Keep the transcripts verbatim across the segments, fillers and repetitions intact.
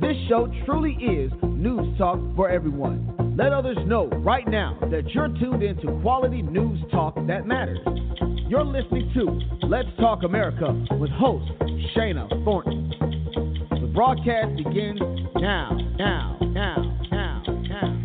This show truly is news talk for everyone. Let others know right now that you're tuned into quality news talk that matters. You're listening to Let's Talk America with host Shana Thornton. The broadcast begins now, now, now, now, now.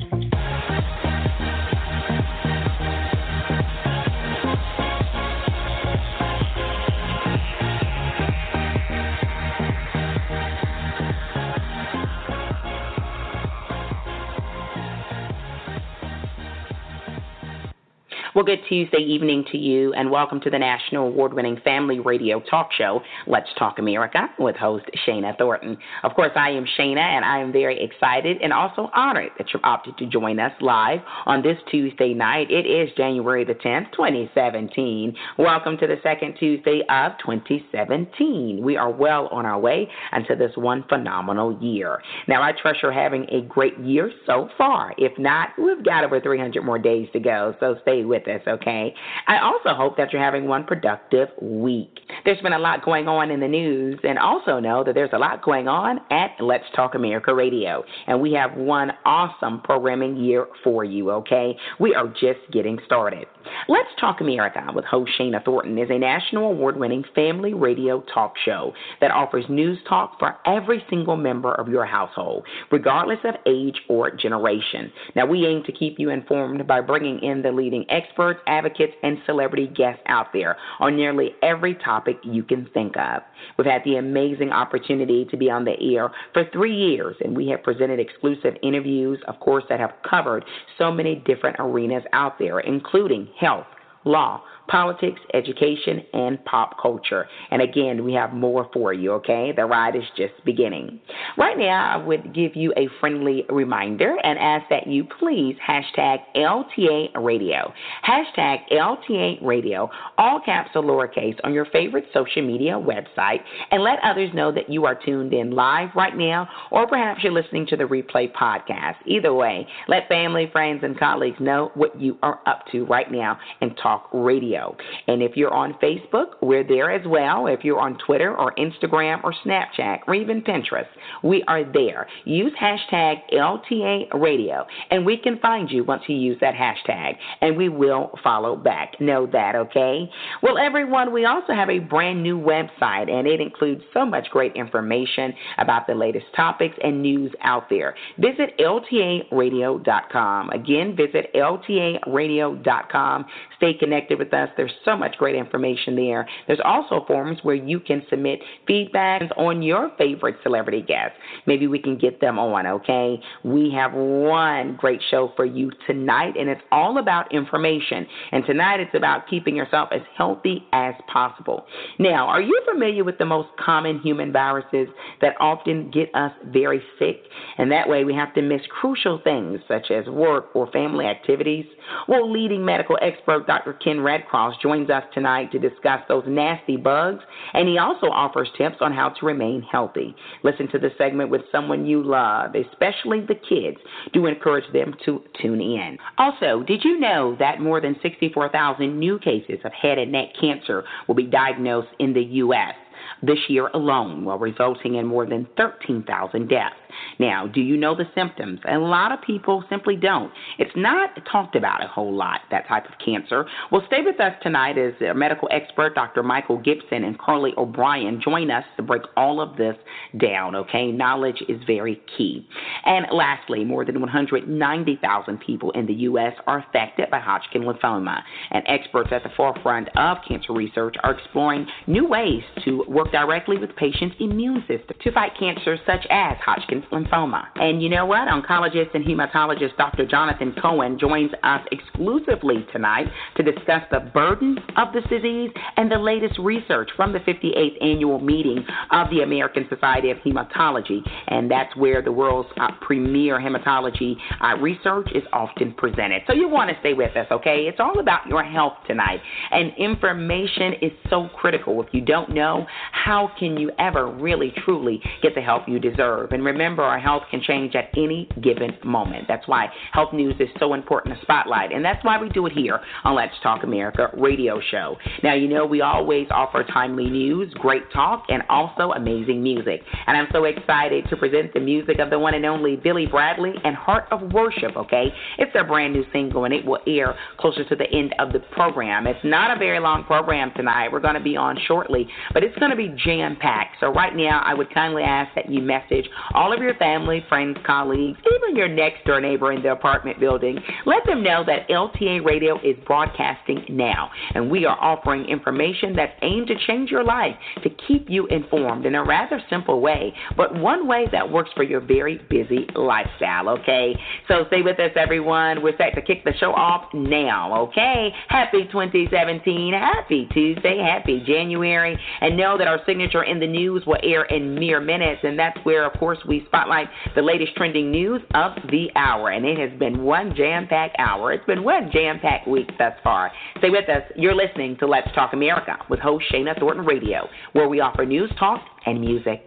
Well, good Tuesday evening to you, and welcome to the national award-winning family radio talk show, Let's Talk America, with host Shana Thornton. Of course, I am Shana, and I am very excited and also honored that you've opted to join us live on this Tuesday night. It is January the tenth, twenty seventeen. Welcome to the second Tuesday of twenty seventeen. We are well on our way into this one phenomenal year. Now, I trust you're having a great year so far. If not, we've got over three hundred more days to go, so stay with us, okay? I also hope that you're having one productive week. There's been a lot going on in the news, and also know that there's a lot going on at Let's Talk America Radio, and we have one awesome programming year for you, okay? We are just getting started. Let's Talk America with host Shana Thornton is a national award-winning family radio talk show that offers news talk for every single member of your household, regardless of age or generation. Now, we aim to keep you informed by bringing in the leading experts Experts, advocates, and celebrity guests out there on nearly every topic you can think of. We've had the amazing opportunity to be on the air for three years, and we have presented exclusive interviews, of course, that have covered so many different arenas out there, including health, law, politics, education, and pop culture. And again, we have more for you, okay? The ride is just beginning. Right now, I would give you a friendly reminder and ask that you please hashtag L T A Radio. Hashtag L T A Radio, all caps or lowercase, on your favorite social media website, and let others know that you are tuned in live right now, or perhaps you're listening to the replay podcast. Either way, let family, friends, and colleagues know what you are up to right now and talk radio. And if you're on Facebook, we're there as well. If you're on Twitter or Instagram or Snapchat or even Pinterest, we are there. Use hashtag L T A Radio, and we can find you once you use that hashtag, and we will follow back. Know that, okay? Well, everyone, we also have a brand new website, and it includes so much great information about the latest topics and news out there. Visit L T A radio dot com. Again, visit L T A radio dot com. Stay connected with us. There's so much great information there. There's also forums where you can submit feedback on your favorite celebrity guests. Maybe we can get them on, okay? We have one great show for you tonight, and it's all about information. And tonight it's about keeping yourself as healthy as possible. Now, are you familiar with the most common human viruses that often get us very sick? And that way we have to miss crucial things such as work or family activities. Well, leading medical expert Doctor Ken Redcross joins us tonight to discuss those nasty bugs, and he also offers tips on how to remain healthy. Listen to the segment with someone you love, especially the kids. Do encourage them to tune in. Also, did you know that more than sixty-four thousand new cases of head and neck cancer will be diagnosed in the U S this year alone, while resulting in more than thirteen thousand deaths? Now, do you know the symptoms? A lot of people simply don't. It's not talked about a whole lot, that type of cancer. Well, stay with us tonight as a medical expert Doctor Michael Gibson and Carly O'Brien join us to break all of this down, okay? Knowledge is very key. And lastly, more than one hundred ninety thousand people in the U S are affected by Hodgkin lymphoma, and experts at the forefront of cancer research are exploring new ways to work directly with patients' immune system to fight cancer such as Hodgkin Hodgkin's lymphoma. And you know what? Oncologist and hematologist Doctor Jonathan Cohen joins us exclusively tonight to discuss the burden of this disease and the latest research from the fifty-eighth annual meeting of the American Society of Hematology, and that's where the world's uh, premier hematology uh, research is often presented. So you want to stay with us, okay? It's all about your health tonight, and information is so critical. If you don't know, how can you ever really, truly get the help you deserve? And remember, our health can change at any given moment. That's why health news is so important to spotlight, and that's why we do it here on Let's Talk America radio show. Now, you know, we always offer timely news, great talk, and also amazing music. And I'm so excited to present the music of the one and only Billy Bradley and Heart of Worship, okay? It's their brand new single, and it will air closer to the end of the program. It's not a very long program tonight. We're going to be on shortly, but it's going to be jam-packed. So right now, I would kindly ask that you message all of your family, friends, colleagues, even your next-door neighbor in the apartment building. Let them know that L T A Radio is broadcasting now, and we are offering information that's aimed to change your life, to keep you informed in a rather simple way, but one way that works for your very busy lifestyle, okay? So stay with us, everyone. We're set to kick the show off now, okay? Happy twenty seventeen, happy Tuesday, happy January, and know that our signature in the news will air in mere minutes, and that's where, of course, we spotlight the latest trending news of the hour, and it has been one jam-packed hour. It's been one jam-packed week thus far. Stay with us. You're listening to Let's Talk America with host Shana Thornton Radio, where we offer news, talk, and music.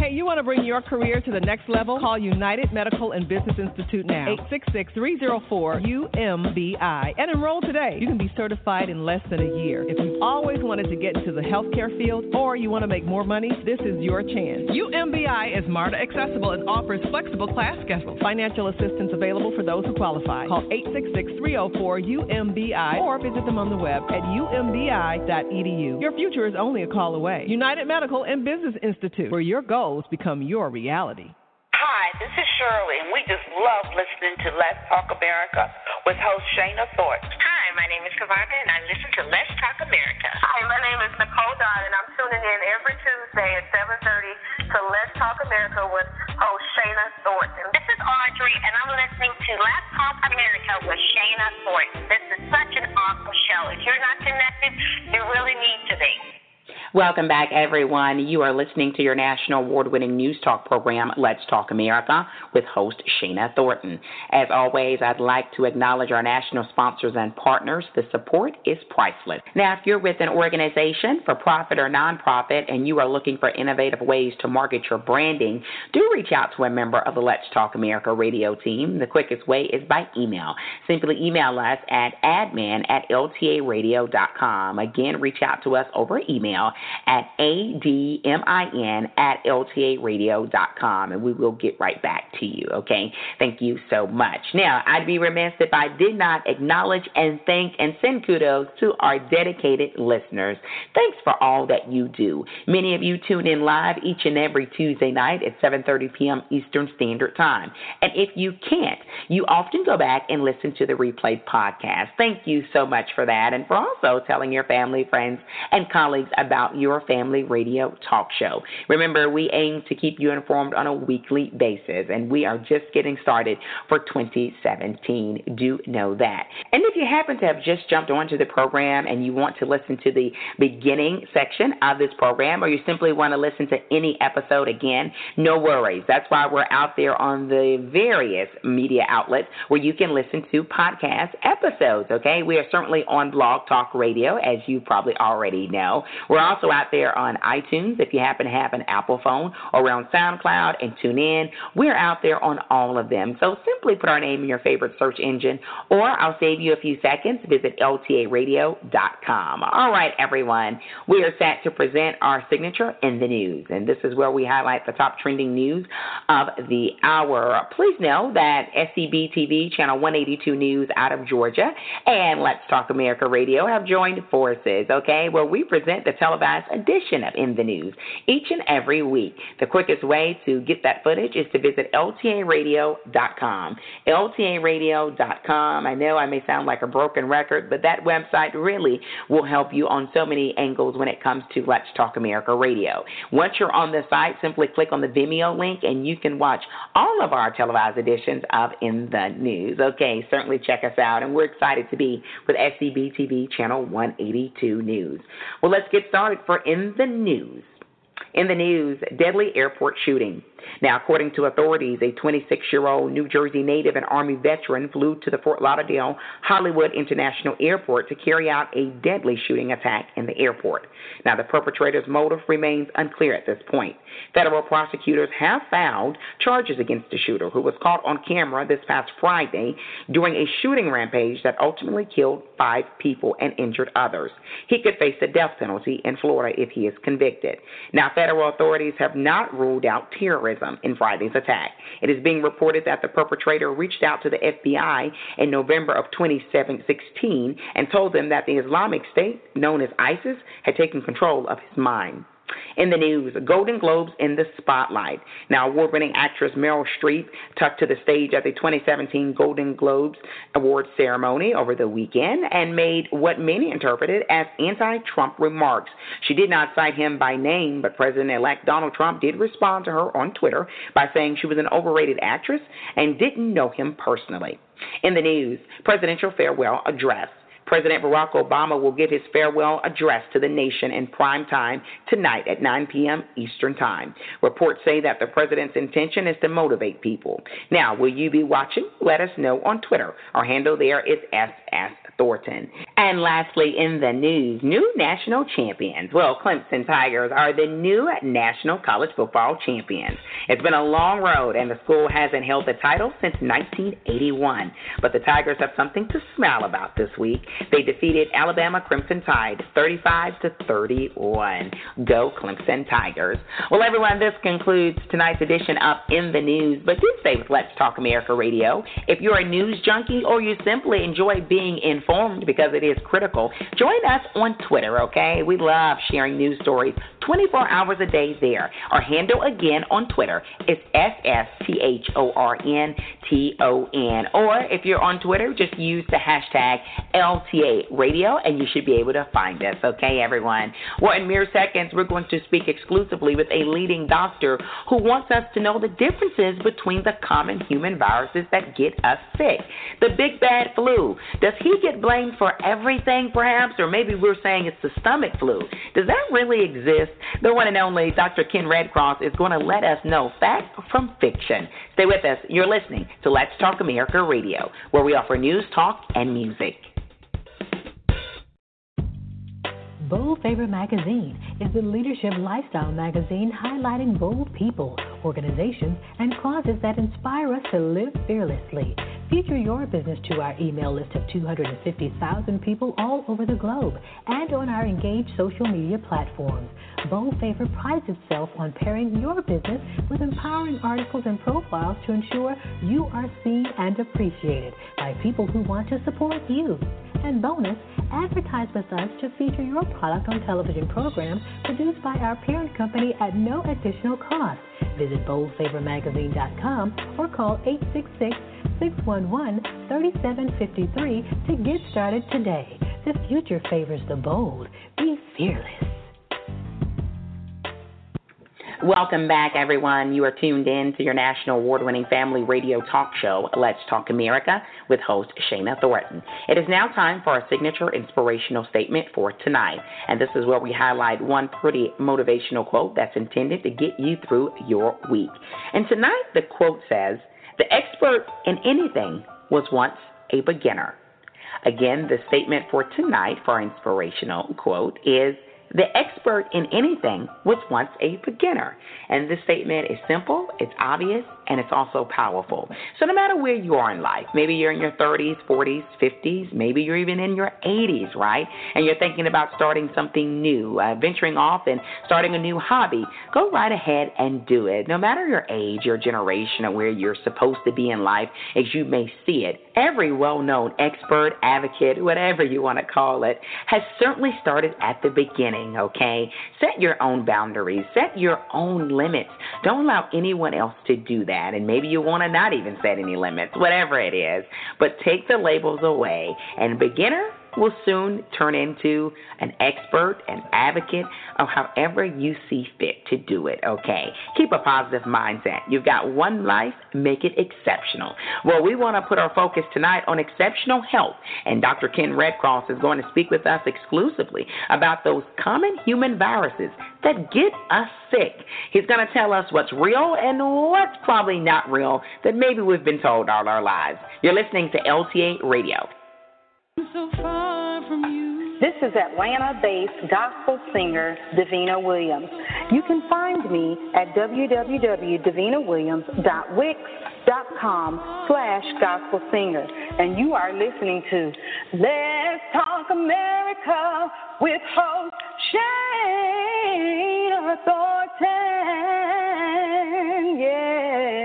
Hey, you want to bring your career to the next level? Call United Medical and Business Institute now, eight six six, three zero four, U M B I, and enroll today. You can be certified in less than a year. If you've always wanted to get into the healthcare field or you want to make more money, this is your chance. U M B I is MARTA accessible and offers flexible class schedules. Financial assistance available for those who qualify. Call eight six six, three zero four, U M B I or visit them on the web at U M B I dot E D U. Your future is only a call away. United Medical and Business Institute, where your goals become your reality. Hi, this is Shirley, and we just love listening to Let's Talk America with host Shana Thornton. Hi, my name is Kavita, and I listen to Let's Talk America. Hi, my name is Nicole Dodd, and I'm tuning in every Tuesday at seven thirty to Let's Talk America with host Shana Thornton. This is Audrey, and I'm listening to Let's Talk America with Shana Thornton. This is such an awesome show. If you're not connected, you really need to be. Welcome back, everyone. You are listening to your national award-winning news talk program, Let's Talk America, with host Shana Thornton. As always, I'd like to acknowledge our national sponsors and partners. The support is priceless. Now, if you're with an organization, for profit or nonprofit, and you are looking for innovative ways to market your branding, do reach out to a member of the Let's Talk America radio team. The quickest way is by email. Simply email us at admin at L T A radio dot com. Again, reach out to us over email at A D M I N at L T A radio dot com, and we will get right back to you, okay? Thank you so much. Now, I'd be remiss if I did not acknowledge and thank and send kudos to our dedicated listeners. Thanks for all that you do. Many of you tune in live each and every Tuesday night at seven thirty p.m. Eastern Standard Time. And if you can't, you often go back and listen to the replay podcast. Thank you so much for that, and for also telling your family, friends, and colleagues about your family radio talk show. Remember, we aim to keep you informed on a weekly basis, and we are just getting started for twenty seventeen. Do know that. And if you happen to have just jumped onto the program and you want to listen to the beginning section of this program, or you simply want to listen to any episode again, no worries. That's why we're out there on the various media outlets where you can listen to podcast episodes, okay? We are certainly on Blog Talk Radio, as you probably already know. We're also Also out there on iTunes if you happen to have an Apple phone, or on SoundCloud and TuneIn. We're out there on all of them. So simply put our name in your favorite search engine, or I'll save you a few seconds. Visit L T A radio dot com. All right, everyone. We are set to present our signature in the news, and this is where we highlight the top trending news of the hour. Please know that S C B T V Channel one eighty-two News out of Georgia and Let's Talk America Radio have joined forces, okay, where we present the television live edition of In the News each and every week. The quickest way to get that footage is to visit L T A radio dot com. L T A radio dot com. I know I may sound like a broken record, but that website really will help you on so many angles when it comes to Let's Talk America Radio. Once you're on the site, simply click on the Vimeo link and you can watch all of our televised editions of In the News. Okay, certainly check us out, and we're excited to be with S C B T V Channel one eighty-two News. Well, let's get started for In the News. In the news, deadly airport shooting. Now, according to authorities, a twenty-six-year-old New Jersey native and Army veteran flew to the Fort Lauderdale Hollywood International Airport to carry out a deadly shooting attack in the airport. Now, the perpetrator's motive remains unclear at this point. Federal prosecutors have filed charges against the shooter, who was caught on camera this past Friday during a shooting rampage that ultimately killed five people and injured others. He could face the death penalty in Florida if he is convicted. Now, federal authorities have not ruled out terrorism in Friday's attack. It is being reported that the perpetrator reached out to the F B I in November of twenty sixteen and told them that the Islamic State, known as ISIS, had taken control of his mind. In the news, Golden Globes in the spotlight. Now, award-winning actress Meryl Streep took to the stage at the twenty seventeen Golden Globes Awards ceremony over the weekend and made what many interpreted as anti-Trump remarks. She did not cite him by name, but President-elect Donald Trump did respond to her on Twitter by saying she was an overrated actress and didn't know him personally. In the news, presidential farewell address. President Barack Obama will give his farewell address to the nation in prime time tonight at nine p.m. Eastern Time. Reports say that the president's intention is to motivate people. Now, will you be watching? Let us know on Twitter. Our handle there is S S Thornton. And lastly, in the news, new national champions. Well, Clemson Tigers are the new national college football champions. It's been a long road, and the school hasn't held the title since nineteen eighty-one. But the Tigers have something to smile about this week. They defeated Alabama Crimson Tide thirty-five to thirty-one. Go Clemson Tigers. Well, everyone, this concludes tonight's edition of In the News, but do stay with Let's Talk America Radio. If you're a news junkie or you simply enjoy being informed because it is critical, join us on Twitter, okay? We love sharing news stories twenty-four hours a day there. Our handle again on Twitter is S S T H O R N T O N. Or if you're on Twitter, just use the hashtag L T A Radio, and you should be able to find us, okay, everyone? Well, in mere seconds, we're going to speak exclusively with a leading doctor who wants us to know the differences between the common human viruses that get us sick. The big bad flu, does he get blamed for everything, perhaps? Or maybe we're saying it's the stomach flu. Does that really exist? The one and only Doctor Ken Redcross is going to let us know fact from fiction. Stay with us. You're listening to Let's Talk America Radio, where we offer news, talk, and music. Bold Favor Magazine is the leadership lifestyle magazine highlighting bold people, organizations, and causes that inspire us to live fearlessly. Feature your business to our email list of two hundred fifty thousand people all over the globe and on our engaged social media platforms. Bold Favor prides itself on pairing your business with empowering articles and profiles to ensure you are seen and appreciated by people who want to support you. And bonus, advertise with us to feature your product on television programs produced by our parent company at no additional cost. Visit bold favor magazine dot com or call eight six six, six one one, three seven five three to get started today. The future favors the bold. Be fearless. Welcome back, everyone. You are tuned in to your national award-winning family radio talk show, Let's Talk America, with host Shana Thornton. It is now time for our signature inspirational statement for tonight, and this is where we highlight one pretty motivational quote that's intended to get you through your week. And tonight, the quote says, "The expert in anything was once a beginner." Again, the statement for tonight for our inspirational quote is, "The expert in anything was once a beginner." And this statement is simple, it's obvious, and it's also powerful. So no matter where you are in life, maybe you're in your thirties, forties, fifties, maybe you're even in your eighties, right? And you're thinking about starting something new, uh, venturing off and starting a new hobby. Go right ahead and do it. No matter your age, your generation, or where you're supposed to be in life, as you may see it, every well-known expert, advocate, whatever you want to call it, has certainly started at the beginning. thing, okay? Set your own boundaries. Set your own limits. Don't allow anyone else to do that. And maybe you want to not even set any limits, whatever it is. But take the labels away. And beginner will soon turn into an expert, an advocate, or however you see fit to do it, okay? Keep a positive mindset. You've got one life. Make it exceptional. Well, we want to put our focus tonight on exceptional health, and Doctor Ken Redcross is going to speak with us exclusively about those common human viruses that get us sick. He's going to tell us what's real and what's probably not real that maybe we've been told all our lives. You're listening to L T A Radio. So far from you. This is Atlanta-based gospel singer Davina Williams. You can find me at w w w dot davina williams dot wix dot com slash gospel singer. And you are listening to Let's Talk America with host Shana Thornton. Yeah.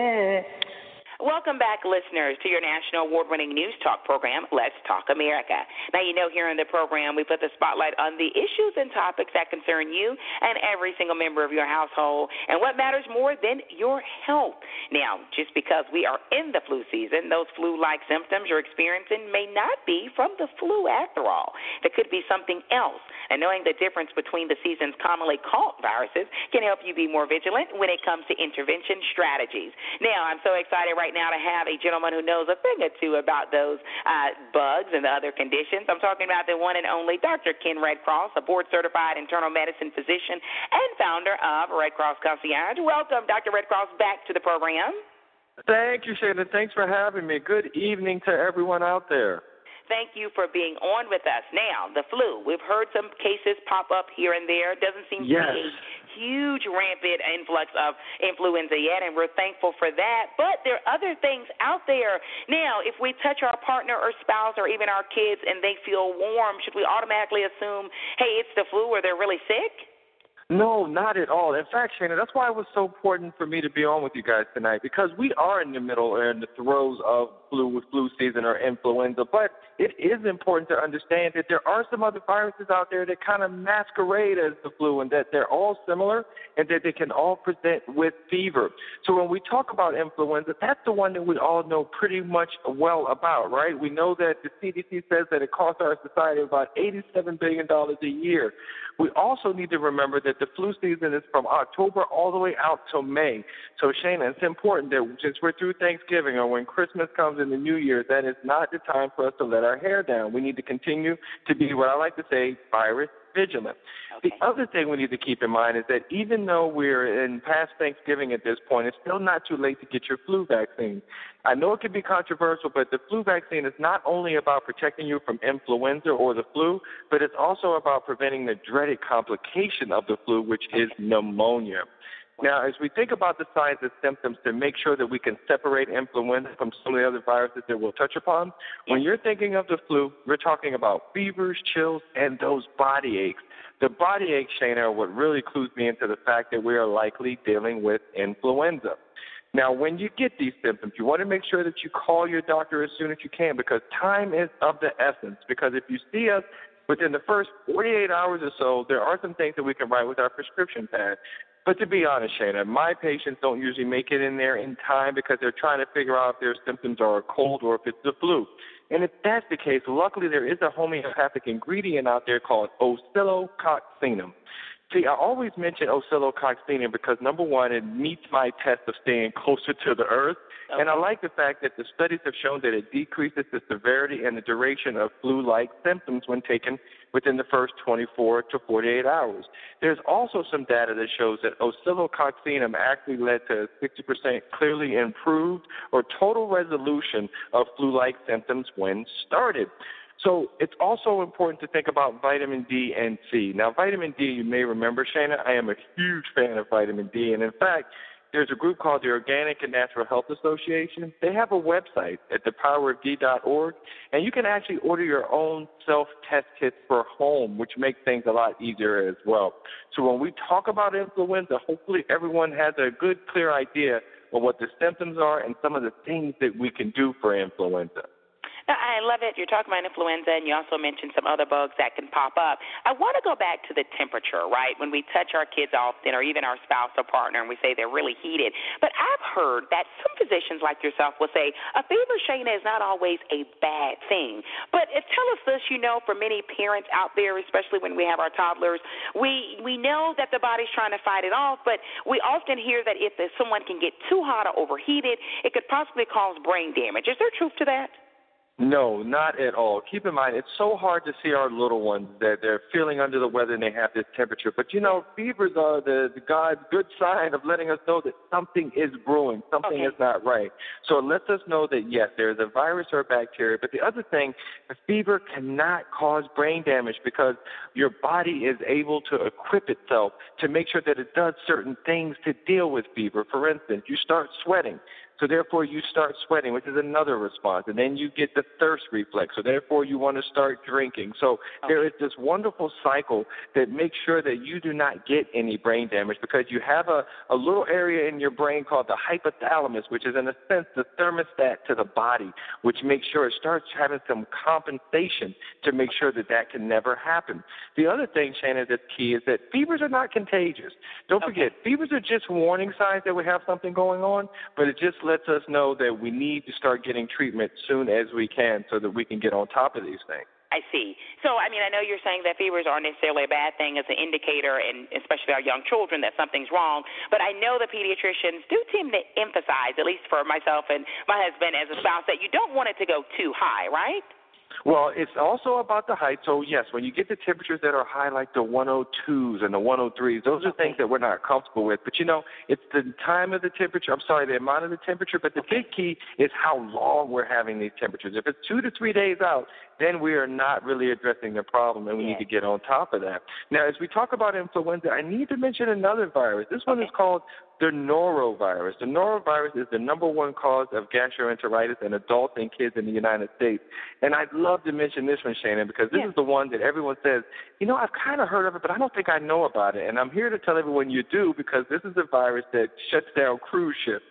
Welcome back, listeners, to your national award-winning news talk program, Let's Talk America. Now, you know, here on the program, we put the spotlight on the issues and topics that concern you and every single member of your household and what matters more than your health. Now, just because we are in the flu season, those flu-like symptoms you're experiencing may not be from the flu after all. There could be something else, and knowing the difference between the season's commonly caught viruses can help you be more vigilant when it comes to intervention strategies. Now, I'm so excited right now to have a gentleman who knows a thing or two about those uh, bugs and the other conditions. I'm talking about the one and only Doctor Ken Redcross, a board-certified internal medicine physician and founder of Redcross Concierge. Welcome, Doctor Redcross, back to the program. Thank you, Shana. Thanks for having me. Good evening to everyone out there. Thank you for being on with us. Now, the flu. We've heard some cases pop up here and there. It doesn't seem yes. to be huge rampant influx of influenza yet, and we're thankful for that. But there are other things out there. Now, if we touch our partner or spouse or even our kids and they feel warm, should we automatically assume, hey, it's the flu or they're really sick? No, not at all. In fact, Shana, that's why it was so important for me to be on with you guys tonight, because we are in the middle or in the throes of flu with flu season or influenza, but it is important to understand that there are some other viruses out there that kind of masquerade as the flu and that they're all similar and that they can all present with fever. So when we talk about influenza, that's the one that we all know pretty much well about, right? We know that the C D C says that it costs our society about eighty-seven billion dollars a year. We also need to remember that the flu season is from October all the way out till May. So, Shana, it's important that since we're through Thanksgiving or when Christmas comes in the New Year, that is not the time for us to let our hair down. We need to continue to be what I like to say, virus vigilant. Okay. The other thing we need to keep in mind is that even though we're in past Thanksgiving at this point, it's still not too late to get your flu vaccine. I know it can be controversial, but the flu vaccine is not only about protecting you from influenza or the flu, but it's also about preventing the dreaded complication of the flu, which okay. is pneumonia. Now, as we think about the signs and symptoms to make sure that we can separate influenza from some of the other viruses that we'll touch upon, when you're thinking of the flu, we're talking about fevers, chills, and those body aches. The body aches, Shana, are what really clues me into the fact that we are likely dealing with influenza. Now, when you get these symptoms, you want to make sure that you call your doctor as soon as you can, because time is of the essence, because if you see us within the first forty-eight hours or so, there are some things that we can write with our prescription pad. But to be honest, Shana, my patients don't usually make it in there in time because they're trying to figure out if their symptoms are a cold or if it's the flu. And if that's the case, luckily there is a homeopathic ingredient out there called Oscillococcinum. See, I always mention Oscillococcinum because, number one, it meets my test of staying closer to the earth. Okay. And I like the fact that the studies have shown that it decreases the severity and the duration of flu-like symptoms when taken within the first twenty-four to forty-eight hours. There's also some data that shows that Oscillococcinum actually led to sixty percent clearly improved or total resolution of flu-like symptoms when started. So it's also important to think about vitamin D and C. Now, vitamin D, you may remember, Shana, I am a huge fan of vitamin D, and in fact, there's a group called the Organic and Natural Health Association. They have a website at the power of d dot org, and you can actually order your own self-test kits for home, which makes things a lot easier as well. So when we talk about influenza, hopefully everyone has a good, clear idea of what the symptoms are and some of the things that we can do for influenza. I love it. You're talking about influenza, and you also mentioned some other bugs that can pop up. I want to go back to the temperature, right, when we touch our kids often or even our spouse or partner and we say they're really heated. But I've heard that some physicians like yourself will say a fever, Shana, is not always a bad thing. But if, tell us this, you know, for many parents out there, especially when we have our toddlers, we, we know that the body's trying to fight it off, but we often hear that if someone can get too hot or overheated, it could possibly cause brain damage. Is there truth to that? No, not at all. Keep in mind, it's so hard to see our little ones that they're feeling under the weather and they have this temperature. But, you know, fevers are the, the God's good sign of letting us know that something is brewing, something okay. is not right. So it lets us know that, yes, there's a virus or a bacteria. But the other thing, a fever cannot cause brain damage because your body is able to equip itself to make sure that it does certain things to deal with fever. For instance, you start sweating. So therefore, you start sweating, which is another response. And then you get the thirst reflex. So therefore, you want to start drinking. So okay. there is this wonderful cycle that makes sure that you do not get any brain damage because you have a, a little area in your brain called the hypothalamus, which is, in a sense, the thermostat to the body, which makes sure it starts having some compensation to make sure that that can never happen. The other thing, Shana, that's key is that fevers are not contagious. Don't okay. forget, fevers are just warning signs that we have something going on, but it just lets us know that we need to start getting treatment soon as we can so that we can get on top of these things. I see. So, I mean, I know you're saying that fevers aren't necessarily a bad thing as an indicator, and especially our young children, that something's wrong. But I know the pediatricians do tend to emphasize, at least for myself and my husband as a spouse, that you don't want it to go too high, right? Well, it's also about the height. So, yes, when you get the temperatures that are high, like the one oh twos and the one oh threes, those are okay. things that we're not comfortable with. But, you know, it's the time of the temperature. I'm sorry, the amount of the temperature. But the okay. big key is how long we're having these temperatures. If it's two to three days out, then we are not really addressing the problem, and we yes. need to get on top of that. Now, as we talk about influenza, I need to mention another virus. This one okay. is called the norovirus. The norovirus is the number one cause of gastroenteritis in adults and kids in the United States. And I'd love to mention this one, Shana, because this yes. is the one that everyone says, you know, I've kind of heard of it, but I don't think I know about it. And I'm here to tell everyone you do, because this is a virus that shuts down cruise ships.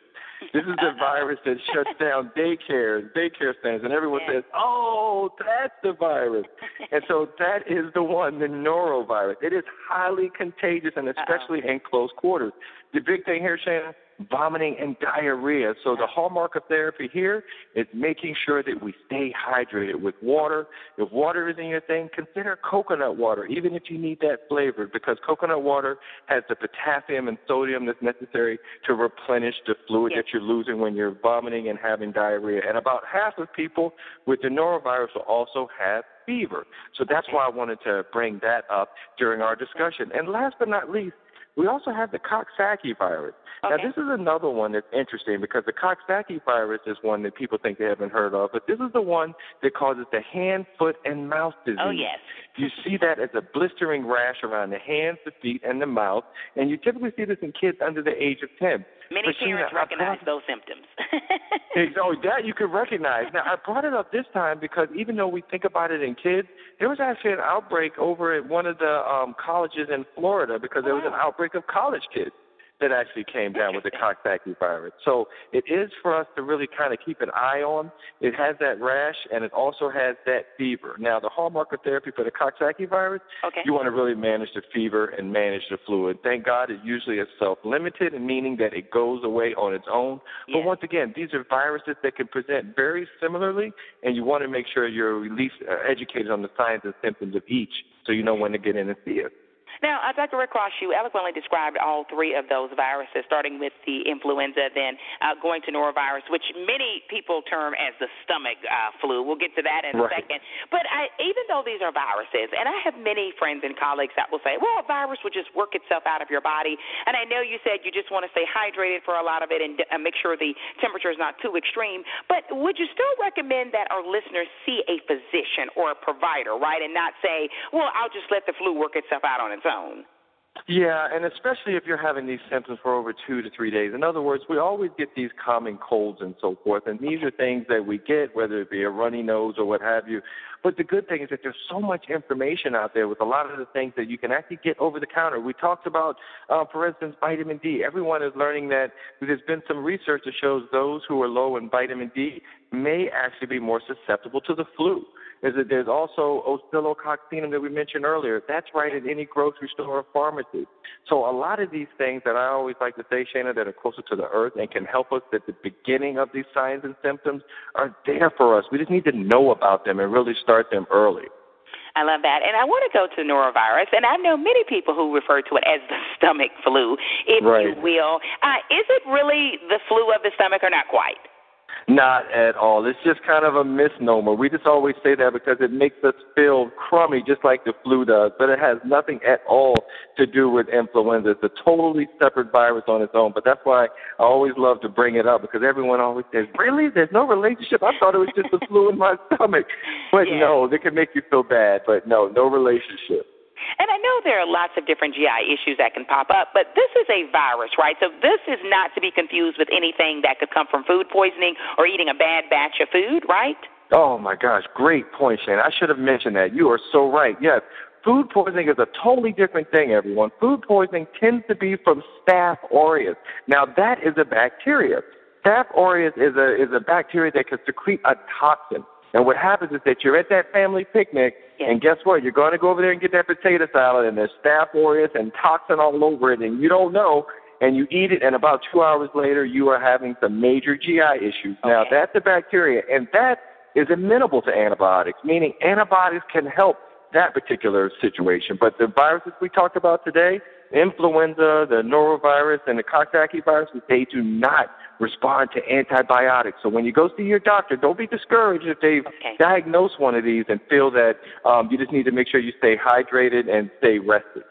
This is the virus that shuts down daycares, daycare stands, and everyone yeah. says, oh, that's the virus. And so that is the one, the norovirus. It is highly contagious, and especially Uh-oh. in close quarters. The big thing here, Shana, vomiting and diarrhea. So the hallmark of therapy here is making sure that we stay hydrated with water. If water isn't your thing, consider coconut water, even if you need that flavor, because coconut water has the potassium and sodium that's necessary to replenish the fluid yes. that you're losing when you're vomiting and having diarrhea. And about half of people with the norovirus will also have fever. So that's okay. why I wanted to bring that up during our discussion. And last but not least, we also have the Coxsackie virus. Okay. Now, this is another one that's interesting because the Coxsackie virus is one that people think they haven't heard of, but this is the one that causes the hand, foot, and mouth disease. Oh, yes. You see that as a blistering rash around the hands, the feet, and the mouth, and you typically see this in kids under the age of ten. Many but parents Shana, recognize those symptoms. Oh, that you can recognize. Now, I brought it up this time because even though we think about it in kids, there was actually an outbreak over at one of the um, colleges in Florida because there was an outbreak of college kids that actually came down with the Coxsackie virus. So it is for us to really kind of keep an eye on. It has that rash, and it also has that fever. Now, the hallmark of therapy for the Coxsackie virus, okay. you want to really manage the fever and manage the fluid. Thank God it usually is self-limited, meaning that it goes away on its own. Yes. But once again, these are viruses that can present very similarly, and you want to make sure you're at least educated on the signs and symptoms of each so you know when to get in and see it. Now, Doctor Redcross, you eloquently described all three of those viruses, starting with the influenza, then uh, going to norovirus, which many people term as the stomach uh, flu. We'll get to that in right. a second. But I, even though these are viruses, and I have many friends and colleagues that will say, well, a virus will just work itself out of your body. And I know you said you just want to stay hydrated for a lot of it and, and make sure the temperature is not too extreme. But would you still recommend that our listeners see a physician or a provider, right, and not say, well, I'll just let the flu work itself out on its own? Yeah, and especially if you're having these symptoms for over two to three days. In other words, we always get these common colds and so forth, and these are things that we get, whether it be a runny nose or what have you. But the good thing is that there's so much information out there with a lot of the things that you can actually get over the counter. We talked about, uh, for instance, vitamin D. Everyone is learning that there's been some research that shows those who are low in vitamin D may actually be more susceptible to the flu. Is that there's also Oscillococcinum that we mentioned earlier. That's right at any grocery store or pharmacy. So a lot of these things that I always like to say, Shana, that are closer to the earth and can help us at the beginning of these signs and symptoms are there for us. We just need to know about them and really start them early. I love that. And I want to go to norovirus, and I know many people who refer to it as the stomach flu, if right. you will. Uh, is it really the flu of the stomach or not quite? Not at all. It's just kind of a misnomer. We just always say that because it makes us feel crummy, just like the flu does, but it has nothing at all to do with influenza. It's a totally separate virus on its own, but that's why I always love to bring it up because everyone always says, really? There's no relationship? I thought it was just the flu in my stomach. But yeah. no, it can make you feel bad, but no, no relationship. And I know there are lots of different G I issues that can pop up, but this is a virus, right? So this is not to be confused with anything that could come from food poisoning or eating a bad batch of food, right? Oh, my gosh. Great point, Shana. I should have mentioned that. You are so right. Yes. Food poisoning is a totally different thing, everyone. Food poisoning tends to be from Staph aureus. Now, that is a bacteria. Staph aureus is a, is a bacteria that can secrete a toxin. And what happens is that you're at that family picnic, yes. and guess what? You're going to go over there and get that potato salad, and there's Staph aureus and toxin all over it, and you don't know, and you eat it, and about two hours later, you are having some major G I issues. Okay. Now, that's a bacteria, and that is amenable to antibiotics, meaning antibiotics can help that particular situation. But the viruses we talked about today, influenza, the norovirus, and the Coxsackie virus, they do not respond to antibiotics. So when you go see your doctor, don't be discouraged if they've okay. diagnosed one of these and feel that um, you just need to make sure you stay hydrated and stay rested.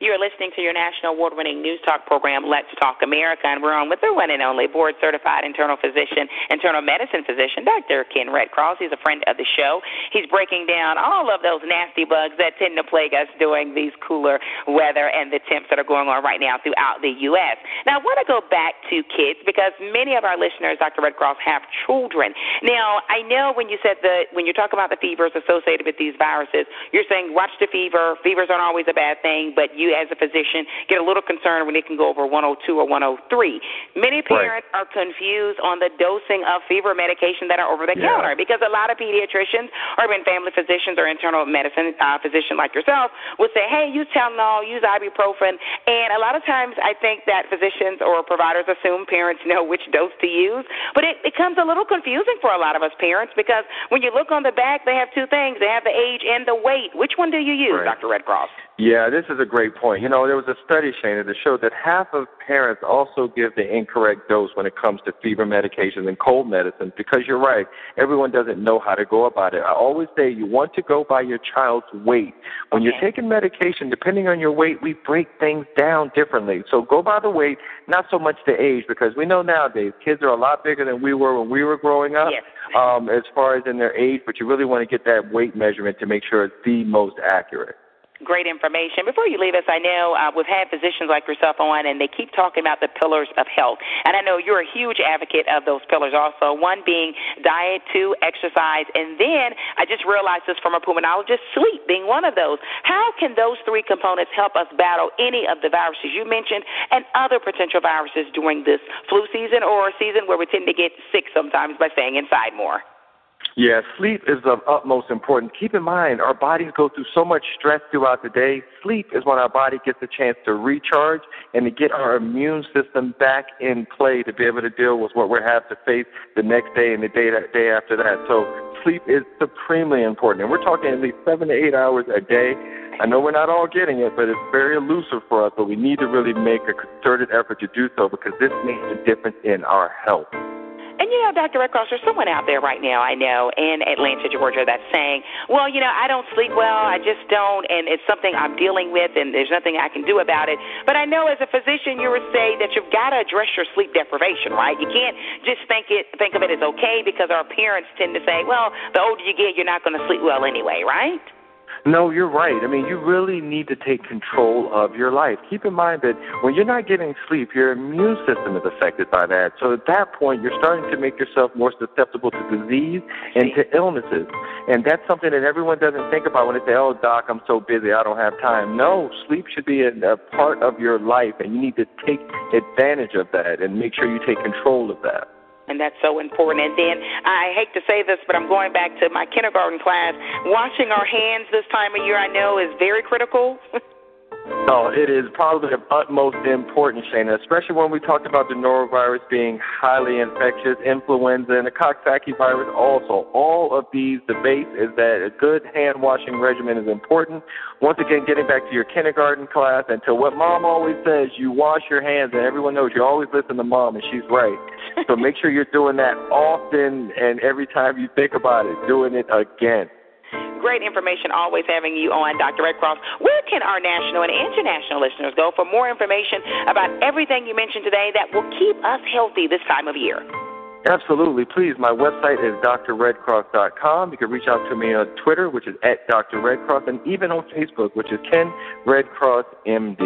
You are listening to your national award-winning news talk program, Let's Talk America, and we're on with the one and only board-certified internal physician, internal medicine physician, Doctor Ken Redcross. He's a friend of the show. He's breaking down all of those nasty bugs that tend to plague us during these cooler weather and the temps that are going on right now throughout the U S. Now, I want to go back to kids because many of our listeners, Doctor Redcross, have children. Now, I know when you said the when you're talking about the fevers associated with these viruses, you're saying watch the fever. Fevers aren't always a bad thing, but you as a physician get a little concerned when it can go over one oh two or one oh three. Many parents right. are confused on the dosing of fever medication that are over the yeah. counter because a lot of pediatricians or even family physicians or internal medicine uh, physician like yourself would say, hey, use Tylenol, use ibuprofen. And a lot of times I think that physicians or providers assume parents know which dose to use, but it becomes a little confusing for a lot of us parents because when you look on the back, they have two things. They have the age and the weight. Which one do you use, right. Doctor Redcross? Yeah, this is a great point. You know, there was a study, Shana, that showed that half of parents also give the incorrect dose when it comes to fever medications and cold medicines because you're right, everyone doesn't know how to go about it. I always say you want to go by your child's weight. When okay. you're taking medication, depending on your weight, we break things down differently. So go by the weight, not so much the age, because we know nowadays kids are a lot bigger than we were when we were growing up yes. um, as far as in their age, but you really want to get that weight measurement to make sure it's the most accurate. Great information. Before you leave us, I know uh, we've had physicians like yourself on, and they keep talking about the pillars of health. And I know you're a huge advocate of those pillars also, one being diet, two, exercise, and then I just realized this from a pulmonologist, sleep being one of those. How can those three components help us battle any of the viruses you mentioned and other potential viruses during this flu season or season where we tend to get sick sometimes by staying inside more? Yeah, sleep is of utmost importance. Keep in mind, our bodies go through so much stress throughout the day. Sleep is when our body gets a chance to recharge and to get our immune system back in play to be able to deal with what we have to face the next day and the day, that day after that. So sleep is supremely important. And we're talking at least seven to eight hours a day. I know we're not all getting it, but it's very elusive for us. But we need to really make a concerted effort to do so because this makes a difference in our health. And, you know, Doctor Redcross, there's someone out there right now, I know, in Atlanta, Georgia, that's saying, well, you know, I don't sleep well, I just don't, and it's something I'm dealing with, and there's nothing I can do about it. But I know as a physician you would say that you've got to address your sleep deprivation, right? You can't just think it, think of it as okay because our parents tend to say, well, the older you get, you're not going to sleep well anyway, right? No, you're right. I mean, you really need to take control of your life. Keep in mind that when you're not getting sleep, your immune system is affected by that. So at that point, you're starting to make yourself more susceptible to disease and to illnesses. And that's something that everyone doesn't think about when they say, oh, doc, I'm so busy, I don't have time. No, sleep should be a, a part of your life, and you need to take advantage of that and make sure you take control of that. And that's so important. And then I hate to say this, but I'm going back to my kindergarten class. Washing our hands this time of year, I know, is very critical. Oh, it is probably of utmost importance, Shana, especially when we talked about the norovirus being highly infectious, influenza, and the Coxsackie virus also. All of these, the base is that a good hand-washing regimen is important. Once again, getting back to your kindergarten class and to what Mom always says, you wash your hands, and everyone knows you always listen to Mom, and she's right. So make sure you're doing that often, and every time you think about it, doing it again. Great information, always having you on, Doctor Redcross. Where can our national and international listeners go for more information about everything you mentioned today that will keep us healthy this time of year? Absolutely. Please, my website is D R redcross dot com. You can reach out to me on Twitter, which is at Doctor Redcross, and even on Facebook, which is Ken Redcross, M D.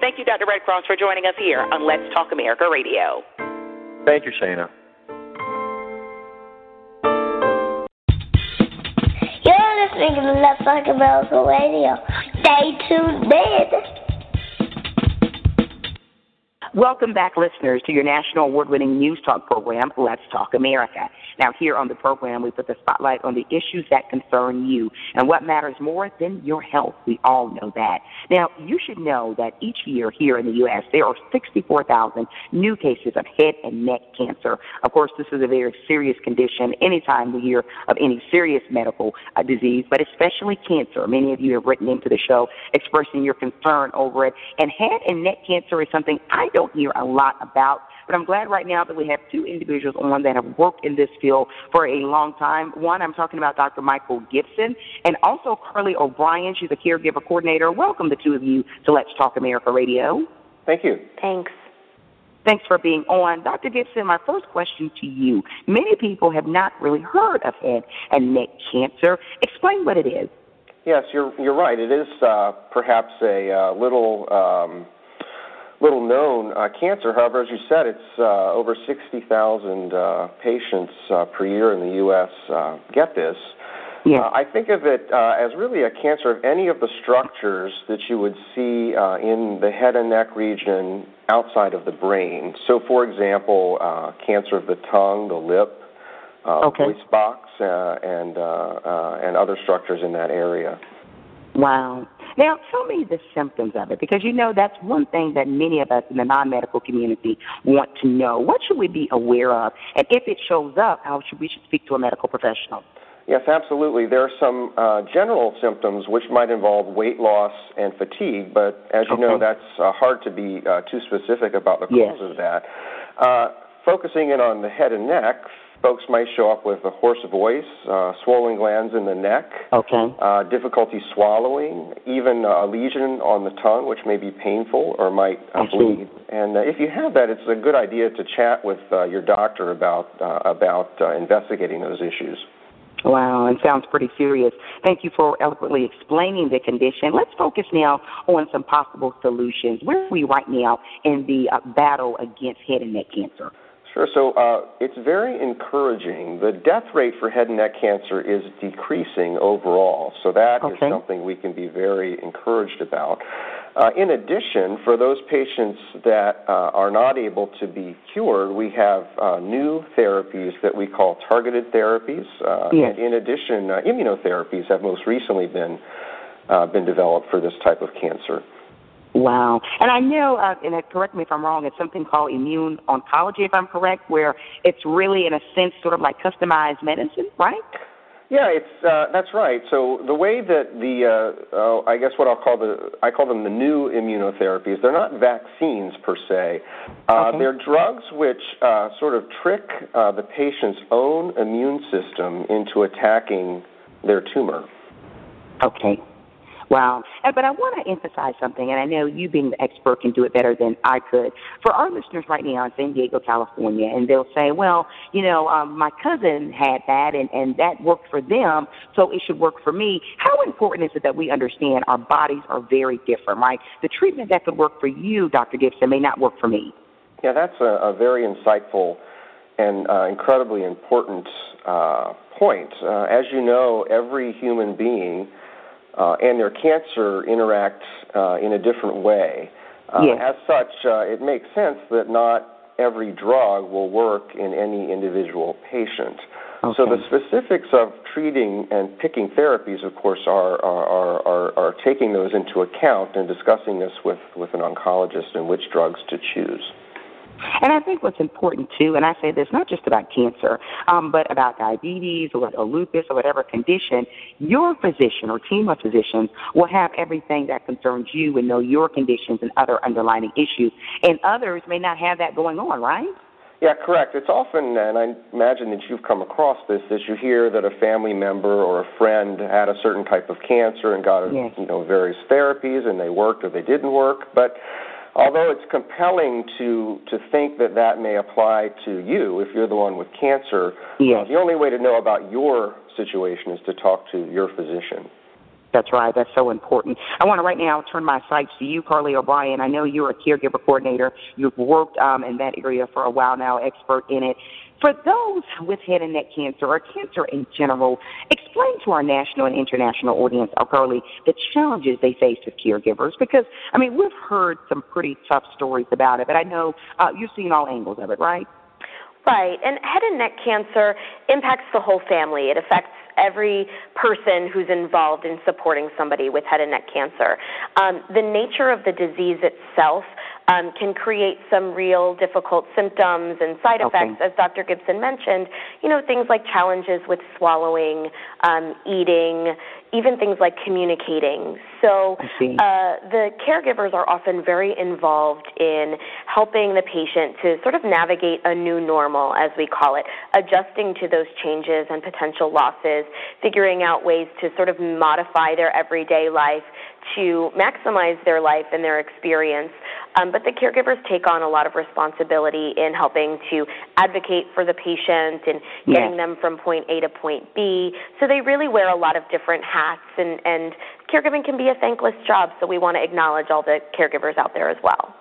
Thank you, Doctor Redcross, for joining us here on Let's Talk America Radio. Thank you, Shana. Listening to Let's Talk America Radio. Stay tuned in. Welcome back, listeners, to your national award-winning news talk program, Let's Talk America. Now, here on the program, we put the spotlight on the issues that concern you and what matters more than your health. We all know that. Now, you should know that each year here in the U S, there are sixty-four thousand new cases of head and neck cancer. Of course, this is a very serious condition anytime we hear of any serious medical uh, disease, but especially cancer. Many of you have written into the show expressing your concern over it. And head and neck cancer is something I don't hear a lot about, but I'm glad right now that we have two individuals on that have worked in this field for a long time. One, I'm talking about Doctor Michael Gibson and also Carly O'Brien. She's a caregiver coordinator. Welcome, the two of you, to Let's Talk America Radio. Thank you. Thanks. Thanks for being on. Doctor Gibson, my first question to you. Many people have not really heard of head and neck cancer. Explain what it is. Yes, you're, you're right. It is uh, perhaps a uh, little... Um, little known uh, cancer. However, as you said, it's uh, over sixty thousand uh, patients uh, per year in the U S uh, get this. Yeah. Uh, I think of it uh, as really a cancer of any of the structures that you would see uh, in the head and neck region outside of the brain. So, for example, uh, cancer of the tongue, the lip, uh, okay. voice box, uh, and, uh, uh, and other structures in that area. Wow. Now, tell me the symptoms of it, because, you know, that's one thing that many of us in the non-medical community want to know. What should we be aware of? And if it shows up, how should we should speak to a medical professional? Yes, absolutely. There are some uh, general symptoms which might involve weight loss and fatigue, but as you okay. know, that's uh, hard to be uh, too specific about the cause yes. of that. Uh, focusing in on the head and neck, folks might show up with a hoarse voice, uh, swollen glands in the neck, okay. uh, difficulty swallowing, even a lesion on the tongue, which may be painful or might uh, bleed. And uh, if you have that, it's a good idea to chat with uh, your doctor about uh, about uh, investigating those issues. Wow, and sounds pretty serious. Thank you for eloquently explaining the condition. Let's focus now on some possible solutions. Where are we right now in the uh, battle against head and neck cancer? Sure. So uh, it's very encouraging. The death rate for head and neck cancer is decreasing overall, so that okay. is something we can be very encouraged about. Uh, in addition, for those patients that uh, are not able to be cured, we have uh, new therapies that we call targeted therapies. Uh, yes. And in addition, uh, immunotherapies have most recently been uh, been developed for this type of cancer. Wow. And I know, uh, and correct me if I'm wrong, it's something called immune oncology, if I'm correct, where it's really, in a sense, sort of like customized medicine, right? Yeah, it's uh, that's right. So the way that the, uh, oh, I guess what I'll call the, I call them the new immunotherapies, they're not vaccines per se. Uh, okay. They're drugs which uh, sort of trick uh, the patient's own immune system into attacking their tumor. Okay. Wow. But I want to emphasize something, and I know you being the expert can do it better than I could. For our listeners right now in San Diego, California, and they'll say, well, you know, um, my cousin had that, and, and that worked for them, so it should work for me. How important is it that we understand our bodies are very different, right? The treatment that could work for you, Doctor Gibson, may not work for me. Yeah, that's a, a very insightful and uh, incredibly important uh, point. Uh, as you know, every human being uh, and their cancer interact uh, in a different way. Uh, yes. As such, uh, it makes sense that not every drug will work in any individual patient. Okay. So the specifics of treating and picking therapies, of course, are are, are, are taking those into account and discussing this with, with an oncologist and which drugs to choose. And I think what's important, too, and I say this not just about cancer, um, but about diabetes or, or lupus or whatever condition, your physician or team of physicians will have everything that concerns you and know your conditions and other underlying issues. And others may not have that going on, right? Yeah, correct. It's often, and I imagine that you've come across this, that you hear that a family member or a friend had a certain type of cancer and got, yes. you know, various therapies, and they worked or they didn't work, but although it's compelling to, to think that that may apply to you if you're the one with cancer, yes. the only way to know about your situation is to talk to your physician. That's right. That's so important. I want to right now turn my sights to you, Carly O'Brien. I know you're a caregiver coordinator. You've worked um, in that area for a while now, expert in it. For those with head and neck cancer or cancer in general, explain to our national and international audience, Carly, the challenges they face with caregivers. Because, I mean, we've heard some pretty tough stories about it, but I know uh, you've seen all angles of it, right? Right. And head and neck cancer impacts the whole family. It affects every person who's involved in supporting somebody with head and neck cancer. Um, the nature of the disease itself um, can create some real difficult symptoms and side effects, okay. as Doctor Gibson mentioned, you know, things like challenges with swallowing, um, eating, even things like communicating. So uh, the caregivers are often very involved in helping the patient to sort of navigate a new normal, as we call it, adjusting to those changes and potential losses, figuring out ways to sort of modify their everyday life to maximize their life and their experience. Um, but the caregivers take on a lot of responsibility in helping to advocate for the patient and getting yes. them from point A to point B. So they really wear a lot of different hats, and, and caregiving can be a thankless job, so we want to acknowledge all the caregivers out there as well.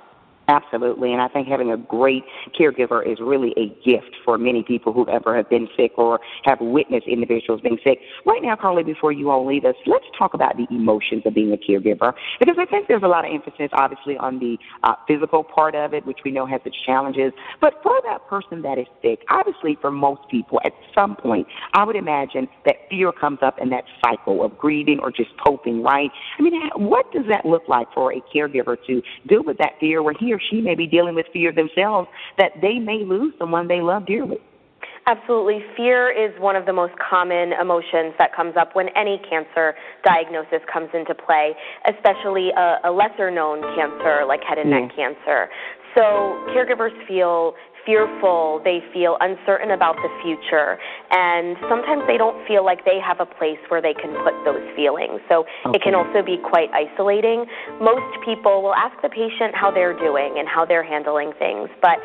Absolutely, and I think having a great caregiver is really a gift for many people who ever have been sick or have witnessed individuals being sick. Right now, Carly, before you all leave us, let's talk about the emotions of being a caregiver, because I think there's a lot of emphasis, obviously, on the uh, physical part of it, which we know has its challenges. But for that person that is sick, obviously for most people, at some point, I would imagine that fear comes up in that cycle of grieving or just coping, right? I mean, what does that look like for a caregiver to deal with that fear where he or she may be dealing with fear themselves that they may lose someone they love dearly? Absolutely. Fear is one of the most common emotions that comes up when any cancer diagnosis comes into play, especially a, a lesser-known cancer like head and neck yeah. cancer. So caregivers feel fearful, they feel uncertain about the future, and sometimes they don't feel like they have a place where they can put those feelings. So okay. it can also be quite isolating. Most people will ask the patient how they're doing and how they're handling things, but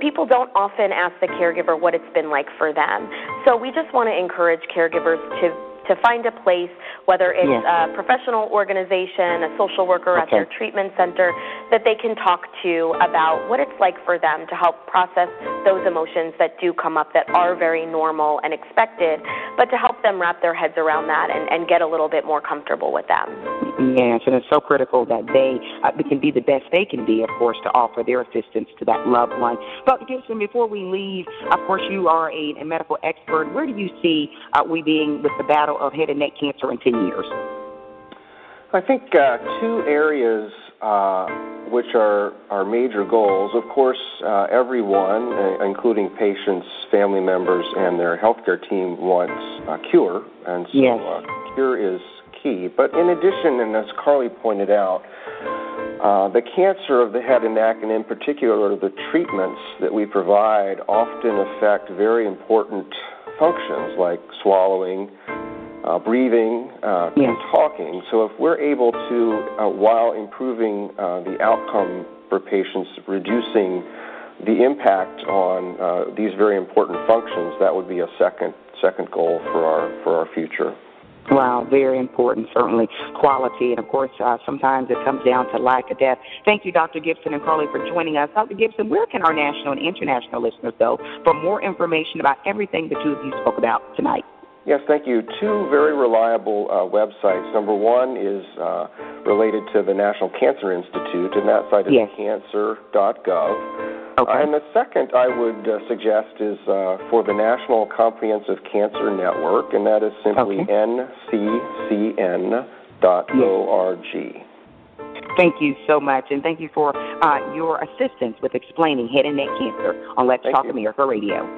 people don't often ask the caregiver what it's been like for them. So we just want to encourage caregivers to to find a place, whether it's yeah. a professional organization, a social worker okay. at their treatment center, that they can talk to about what it's like for them to help process those emotions that do come up that are very normal and expected, but to help them wrap their heads around that and, and get a little bit more comfortable with them. Yes, and it's so critical that they uh, can be the best they can be, of course, to offer their assistance to that loved one. Doctor Gibson, before we leave, of course, you are a, a medical expert. Where do you see uh, we being with the battle of head and neck cancer in ten years? I think uh, two areas uh, which are our major goals. Of course, uh, everyone, uh, including patients, family members, and their healthcare team, wants a cure, and so yes. uh, cure is key. But in addition, and as Carly pointed out, uh, the cancer of the head and neck, and in particular the treatments that we provide, often affect very important functions like swallowing, uh, breathing, uh, yeah. talking. So if we're able to, uh, while improving uh, the outcome for patients, reducing the impact on uh, these very important functions, that would be a second second goal for our for our future. Wow, very important, certainly. Quality, and of course, uh, sometimes it comes down to lack of depth. Thank you, Doctor Gibson and Carly, for joining us. Doctor Gibson, where can our national and international listeners go for more information about everything the two of you spoke about tonight? Yes, thank you. Two very reliable uh, websites. Number one is uh, related to the National Cancer Institute, and that site is yes. cancer dot gov. Okay. Uh, and the second I would uh, suggest is uh, for the National Comprehensive Cancer Network, and that is simply okay. N C C N dot org. Yes. Thank you so much, and thank you for uh, your assistance with explaining head and neck cancer on Let's thank Talk you. America Radio.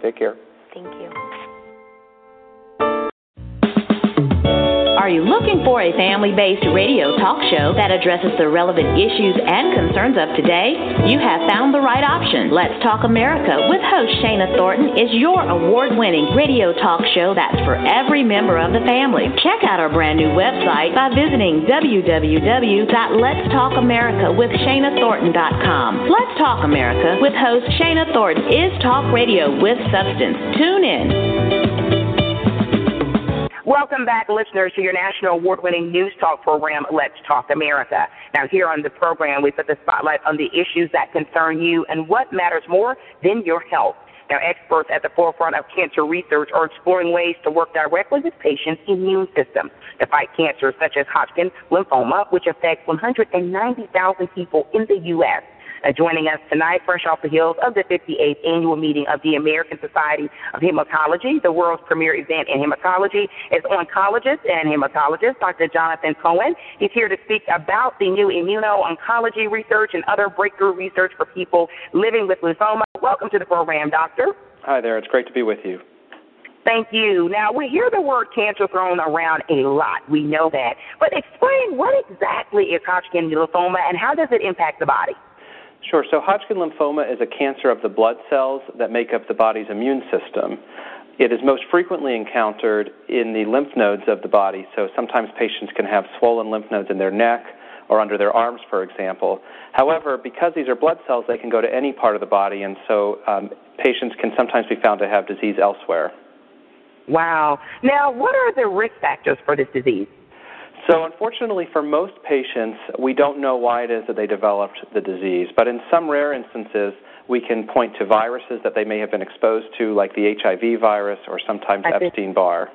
Take care. Thank you. Are you looking for a family-based radio talk show that addresses the relevant issues and concerns of today? You have found the right option. Let's Talk America with host Shana Thornton is your award-winning radio talk show that's for every member of the family. Check out our brand new website by visiting w w w dot lets talk america with shana thornton dot com. Let's Talk America with host Shana Thornton is talk radio with substance. Tune in. Welcome back, listeners, to your national award-winning news talk program, Let's Talk America. Now, here on the program, we put the spotlight on the issues that concern you and what matters more than your health. Now, experts at the forefront of cancer research are exploring ways to work directly with patients' immune systems to fight cancers such as Hodgkin's lymphoma, which affects one hundred ninety thousand people in the U S Uh, joining us tonight, fresh off the heels of the fifty-eighth annual meeting of the American Society of Hematology, the world's premier event in hematology, is oncologist and hematologist Doctor Jonathan Cohen. He's here to speak about the new immuno-oncology research and other breakthrough research for people living with lymphoma. Welcome to the program, Doctor. Hi there. It's great to be with you. Thank you. Now, we hear the word cancer thrown around a lot. We know that. But explain what exactly is Hodgkin's lymphoma and how does it impact the body? Sure. So Hodgkin lymphoma is a cancer of the blood cells that make up the body's immune system. It is most frequently encountered in the lymph nodes of the body, so sometimes patients can have swollen lymph nodes in their neck or under their arms, for example. However, because these are blood cells, they can go to any part of the body, and so um, patients can sometimes be found to have disease elsewhere. Wow. Now, what are the risk factors for this disease? So unfortunately for most patients, we don't know why it is that they developed the disease. But in some rare instances, we can point to viruses that they may have been exposed to, like the H I V virus or sometimes Epstein-Barr.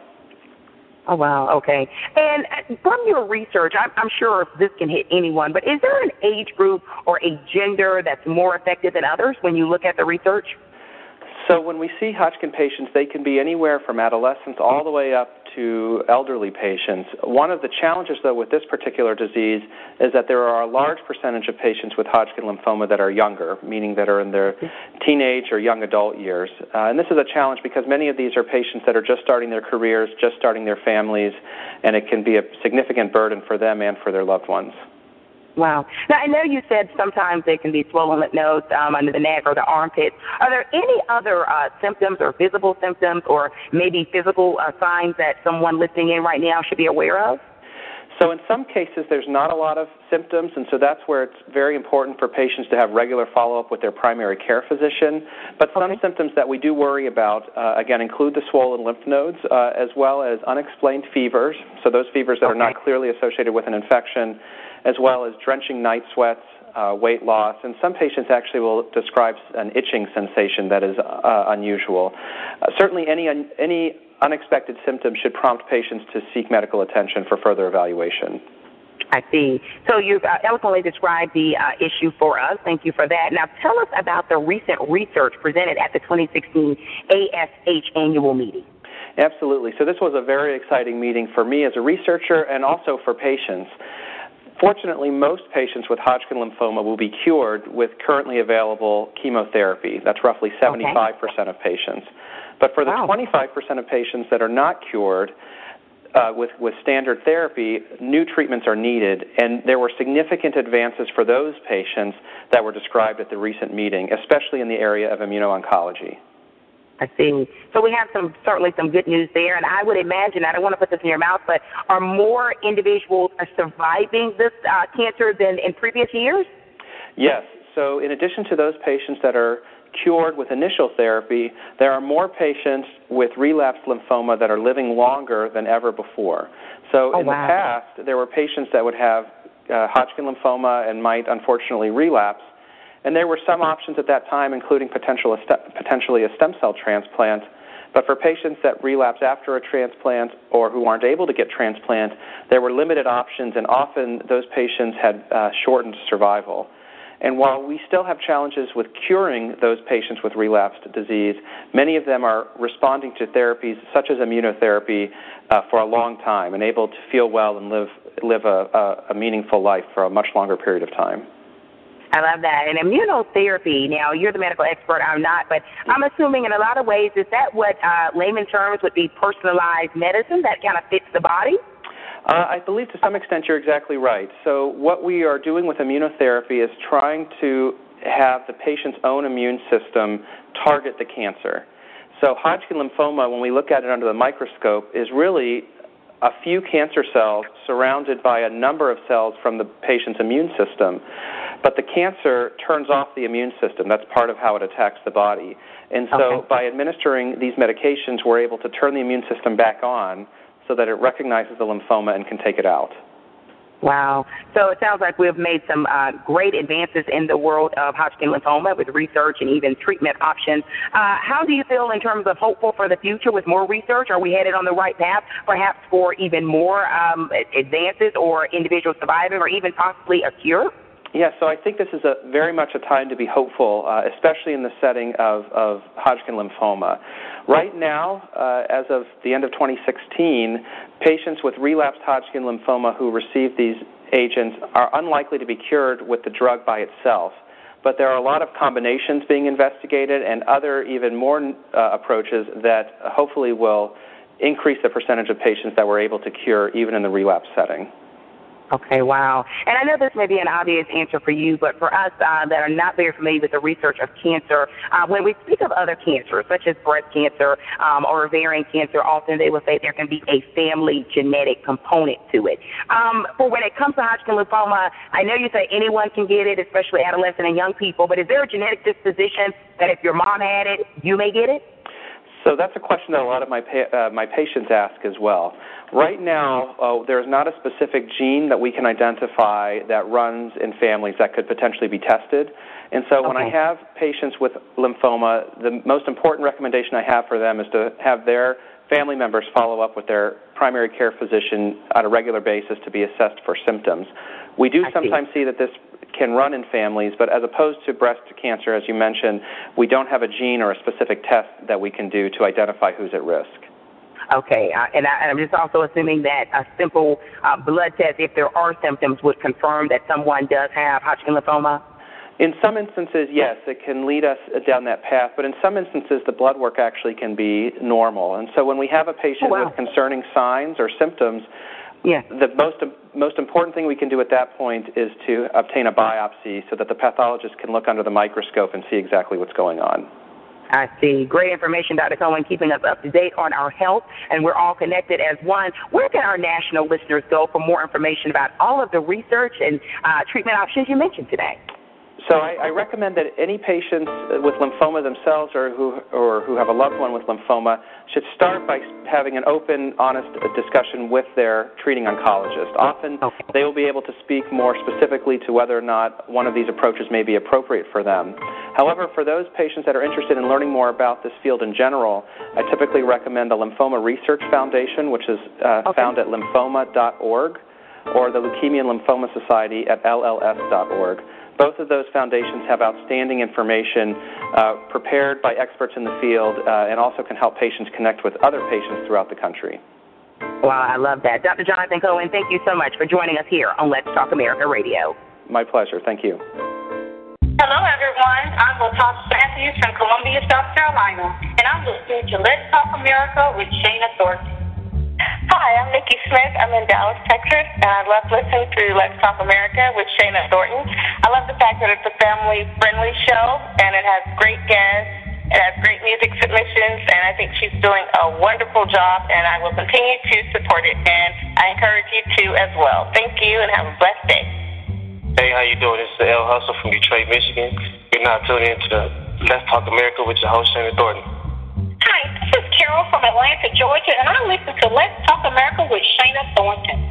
Oh, wow, okay. And from your research, I'm, I'm sure this can hit anyone, but is there an age group or a gender that's more affected than others when you look at the research? So when we see Hodgkin patients, they can be anywhere from adolescents all the way up to elderly patients. One of the challenges, though, with this particular disease is that there are a large percentage of patients with Hodgkin lymphoma that are younger, meaning that are in their teenage or young adult years. Uh, and this is a challenge because many of these are patients that are just starting their careers, just starting their families, and it can be a significant burden for them and for their loved ones. Wow. Now, I know you said sometimes they can be swollen lymph nodes um, under the neck or the armpits. Are there any other uh, symptoms or visible symptoms or maybe physical uh, signs that someone listening in right now should be aware of? So in some cases, there's not a lot of symptoms, and so that's where it's very important for patients to have regular follow-up with their primary care physician. But some okay. symptoms that we do worry about, uh, again, include the swollen lymph nodes, uh, as well as unexplained fevers, so those fevers that okay. are not clearly associated with an infection, as well as drenching night sweats, uh, weight loss, and some patients actually will describe an itching sensation that is uh, unusual. Uh, certainly any un- any unexpected symptoms should prompt patients to seek medical attention for further evaluation. I see. So you've uh, eloquently described the uh, issue for us. Thank you for that. Now tell us about the recent research presented at the twenty sixteen A S H annual meeting. Absolutely. So this was a very exciting meeting for me as a researcher and also for patients. Fortunately, most patients with Hodgkin lymphoma will be cured with currently available chemotherapy. That's roughly seventy-five percent okay. of patients. But for the wow. twenty-five percent of patients that are not cured uh, with, with standard therapy, new treatments are needed, and there were significant advances for those patients that were described at the recent meeting, especially in the area of immuno-oncology. I see. So we have some certainly some good news there, and I would imagine, I don't want to put this in your mouth, but are more individuals are surviving this uh, cancer than in previous years? Yes. So in addition to those patients that are cured with initial therapy, there are more patients with relapsed lymphoma that are living longer than ever before. So oh, in wow. the past, there were patients that would have uh, Hodgkin lymphoma and might unfortunately relapse. And there were some options at that time, including potential a st- potentially a stem cell transplant. But for patients that relapse after a transplant or who aren't able to get transplant, there were limited options, and often those patients had uh, shortened survival. And while we still have challenges with curing those patients with relapsed disease, many of them are responding to therapies such as immunotherapy uh, for a long time and able to feel well and live, live a, a meaningful life for a much longer period of time. I love that. And immunotherapy, now you're the medical expert, I'm not, but I'm assuming in a lot of ways, is that what uh, layman terms would be personalized medicine that kind of fits the body? Uh, I believe to some extent you're exactly right. So what we are doing with immunotherapy is trying to have the patient's own immune system target the cancer. So Hodgkin lymphoma, when we look at it under the microscope, is really a few cancer cells surrounded by a number of cells from the patient's immune system. But the cancer turns off the immune system. That's part of how it attacks the body. And so okay. by administering these medications, we're able to turn the immune system back on so that it recognizes the lymphoma and can take it out. Wow. So it sounds like we've made some uh, great advances in the world of Hodgkin lymphoma with research and even treatment options. Uh, how do you feel in terms of hopeful for the future with more research? Are we headed on the right path, perhaps for even more um, advances or individual surviving or even possibly a cure? Yes, yeah, so I think this is a very much a time to be hopeful, uh, especially in the setting of, of Hodgkin lymphoma. Right now, uh, as of the end of twenty sixteen, patients with relapsed Hodgkin lymphoma who receive these agents are unlikely to be cured with the drug by itself. But there are a lot of combinations being investigated and other even more uh, approaches that hopefully will increase the percentage of patients that we're able to cure even in the relapse setting. Okay, wow. And I know this may be an obvious answer for you, but for us uh, that are not very familiar with the research of cancer, uh, when we speak of other cancers, such as breast cancer um, or ovarian cancer, often they will say there can be a family genetic component to it. Um, for when it comes to Hodgkin lymphoma, I know you say anyone can get it, especially adolescent and young people, but is there a genetic disposition that if your mom had it, you may get it? So that's a question that a lot of my pa- uh, my patients ask as well. Right now, uh, there is not a specific gene that we can identify that runs in families that could potentially be tested. And so okay. when I have patients with lymphoma, the most important recommendation I have for them is to have their family members follow up with their primary care physician on a regular basis to be assessed for symptoms. We do I sometimes see. see that this can run in families, but as opposed to breast cancer, as you mentioned, we don't have a gene or a specific test that we can do to identify who's at risk. Okay, uh, and, I, and I'm just also assuming that a simple uh, blood test, if there are symptoms, would confirm that someone does have Hodgkin lymphoma? In some instances, yes, it can lead us down that path, but in some instances, the blood work actually can be normal. And so when we have a patient oh, wow. with concerning signs or symptoms, yeah. the most most important thing we can do at that point is to obtain a biopsy so that the pathologist can look under the microscope and see exactly what's going on. I see. Great information, Doctor Cohen, keeping us up to date on our health, and we're all connected as one. Where can our national listeners go for more information about all of the research and uh, treatment options you mentioned today? So I, I recommend that any patients with lymphoma themselves or who or who have a loved one with lymphoma should start by having an open, honest discussion with their treating oncologist. Often okay. they will be able to speak more specifically to whether or not one of these approaches may be appropriate for them. However, for those patients that are interested in learning more about this field in general, I typically recommend the Lymphoma Research Foundation, which is uh, okay. found at lymphoma dot org, or the Leukemia and Lymphoma Society at L L S dot org. Both of those foundations have outstanding information uh, prepared by experts in the field uh, and also can help patients connect with other patients throughout the country. Wow, I love that. Doctor Jonathan Cohen, thank you so much for joining us here on Let's Talk America Radio. My pleasure. Thank you. Hello, everyone. I'm Latasha Matthews from Columbia, South Carolina, and I'm listening to Let's Talk America with Shana Thornton. Hi, I'm Nikki Smith. I'm in Dallas, Texas, and I love listening to Let's Talk America with Shana Thornton. I love the fact that it's a family-friendly show, and it has great guests, and have great music submissions, and I think she's doing a wonderful job, and I will continue to support it, and I encourage you to as well. Thank you, and have a blessed day. Hey, how you doing? This is L. Hustle from Detroit, Michigan. You're now tuning in to Let's Talk America with your host, Shana Thornton. Hi, this is Carol from Atlanta, Georgia, and I listen to Let's Talk America with Shana Thornton.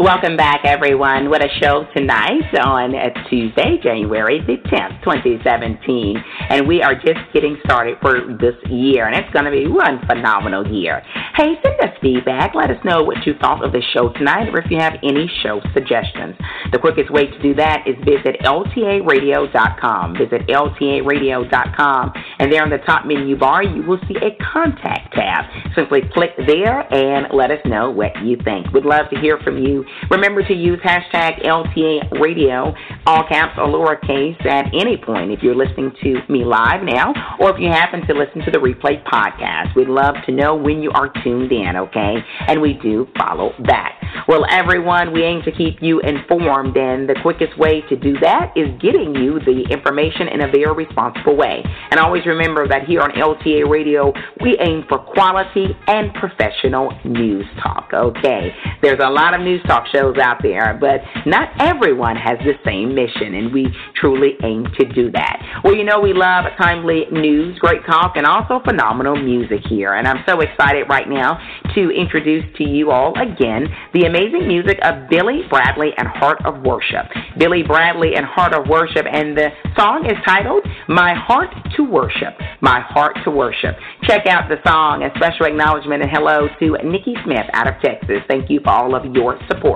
Welcome back, everyone. What a show tonight on Tuesday, January the tenth, twenty seventeen. And we are just getting started for this year, and it's going to be one phenomenal year. Hey, send us feedback. Let us know what you thought of the show tonight or if you have any show suggestions. The quickest way to do that is visit L T A radio dot com. Visit L T A radio dot com, and there on the top menu bar, you will see a contact tab. Simply click there and let us know what you think. We'd love to hear from you. Remember to use hashtag L T A Radio, all caps or lowercase, at any point if you're listening to me live now or if you happen to listen to the replay podcast. We'd love to know when you are tuned in, okay? And we do follow back. Well, everyone, we aim to keep you informed, and the quickest way to do that is getting you the information in a very responsible way. And always remember that here on L T A Radio, we aim for quality and professional news talk, okay? There's a lot of news talk shows out there, but not everyone has the same mission, and we truly aim to do that. Well, you know, we love timely news, great talk, and also phenomenal music here, and I'm so excited right now to introduce to you all again the amazing music of Billy Bradley and Heart of Worship. Billy Bradley and Heart of Worship, and the song is titled My Heart to Worship, My Heart to Worship. Check out the song, and special acknowledgement and hello to Nikki Smith out of Texas. Thank you for all of your support.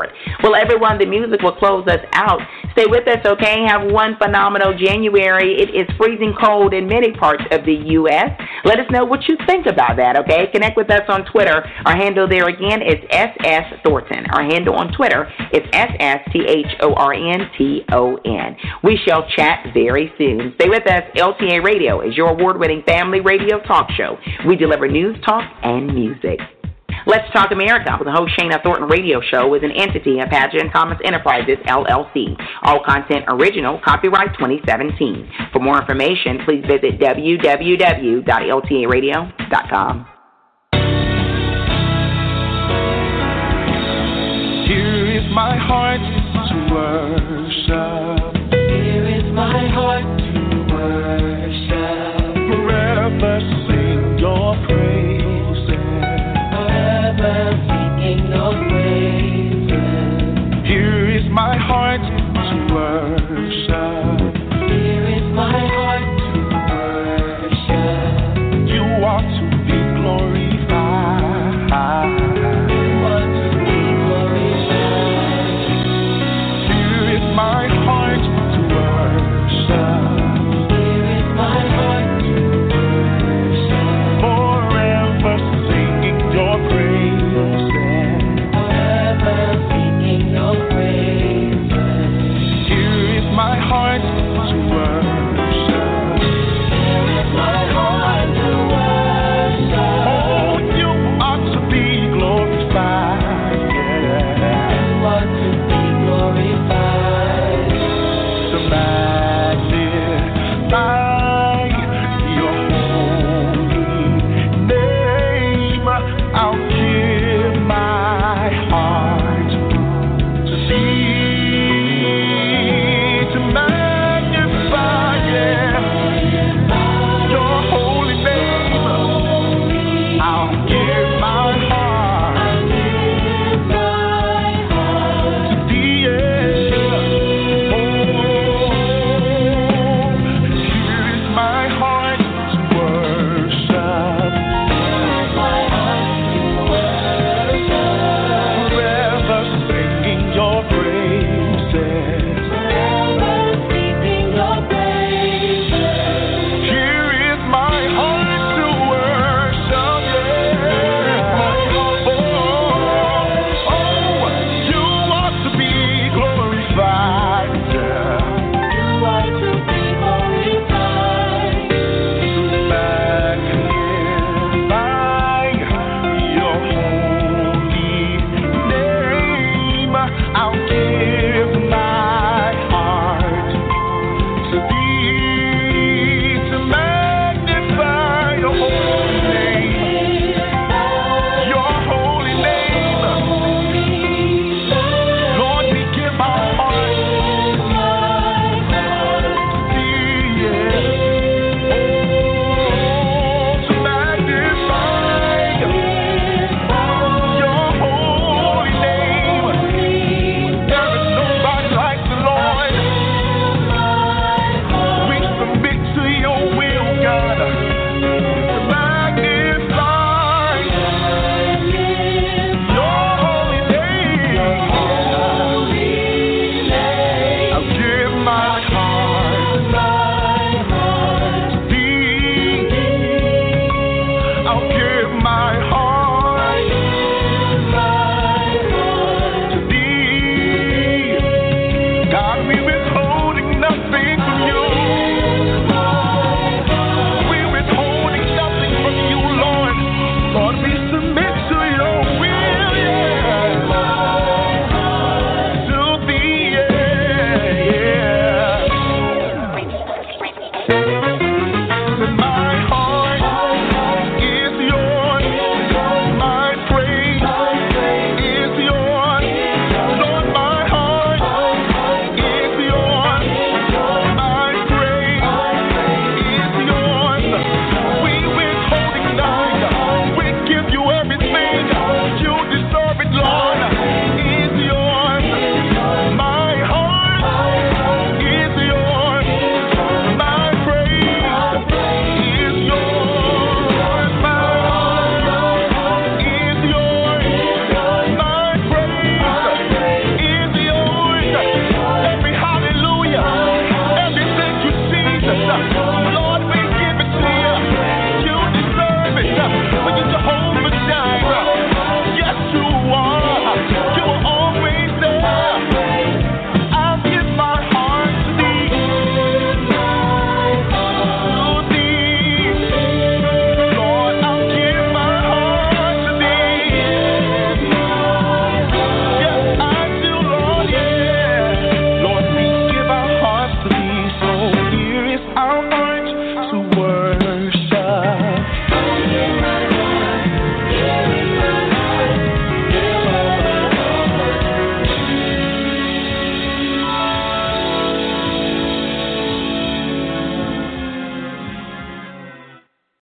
Well, everyone, the music will close us out. Stay with us, okay? Have one phenomenal January. It is freezing cold in many parts of the U S. Let us know what you think about that, okay? Connect with us on Twitter. Our handle there again is S S Thornton. Our handle on Twitter is S S T H O R N T O N. We shall chat very soon. Stay with us. L T A Radio is your award-winning family radio talk show. We deliver news, talk, and music. Let's Talk America with the host Shana Thornton Radio Show is an entity of Pageant Thomas Enterprises, L L C. All content original, copyright twenty seventeen. For more information, please visit w w w dot L T A radio dot com. Here is my heart to worship. Here is my heart to worship. Forever sing your praise. Here is my heart to worship.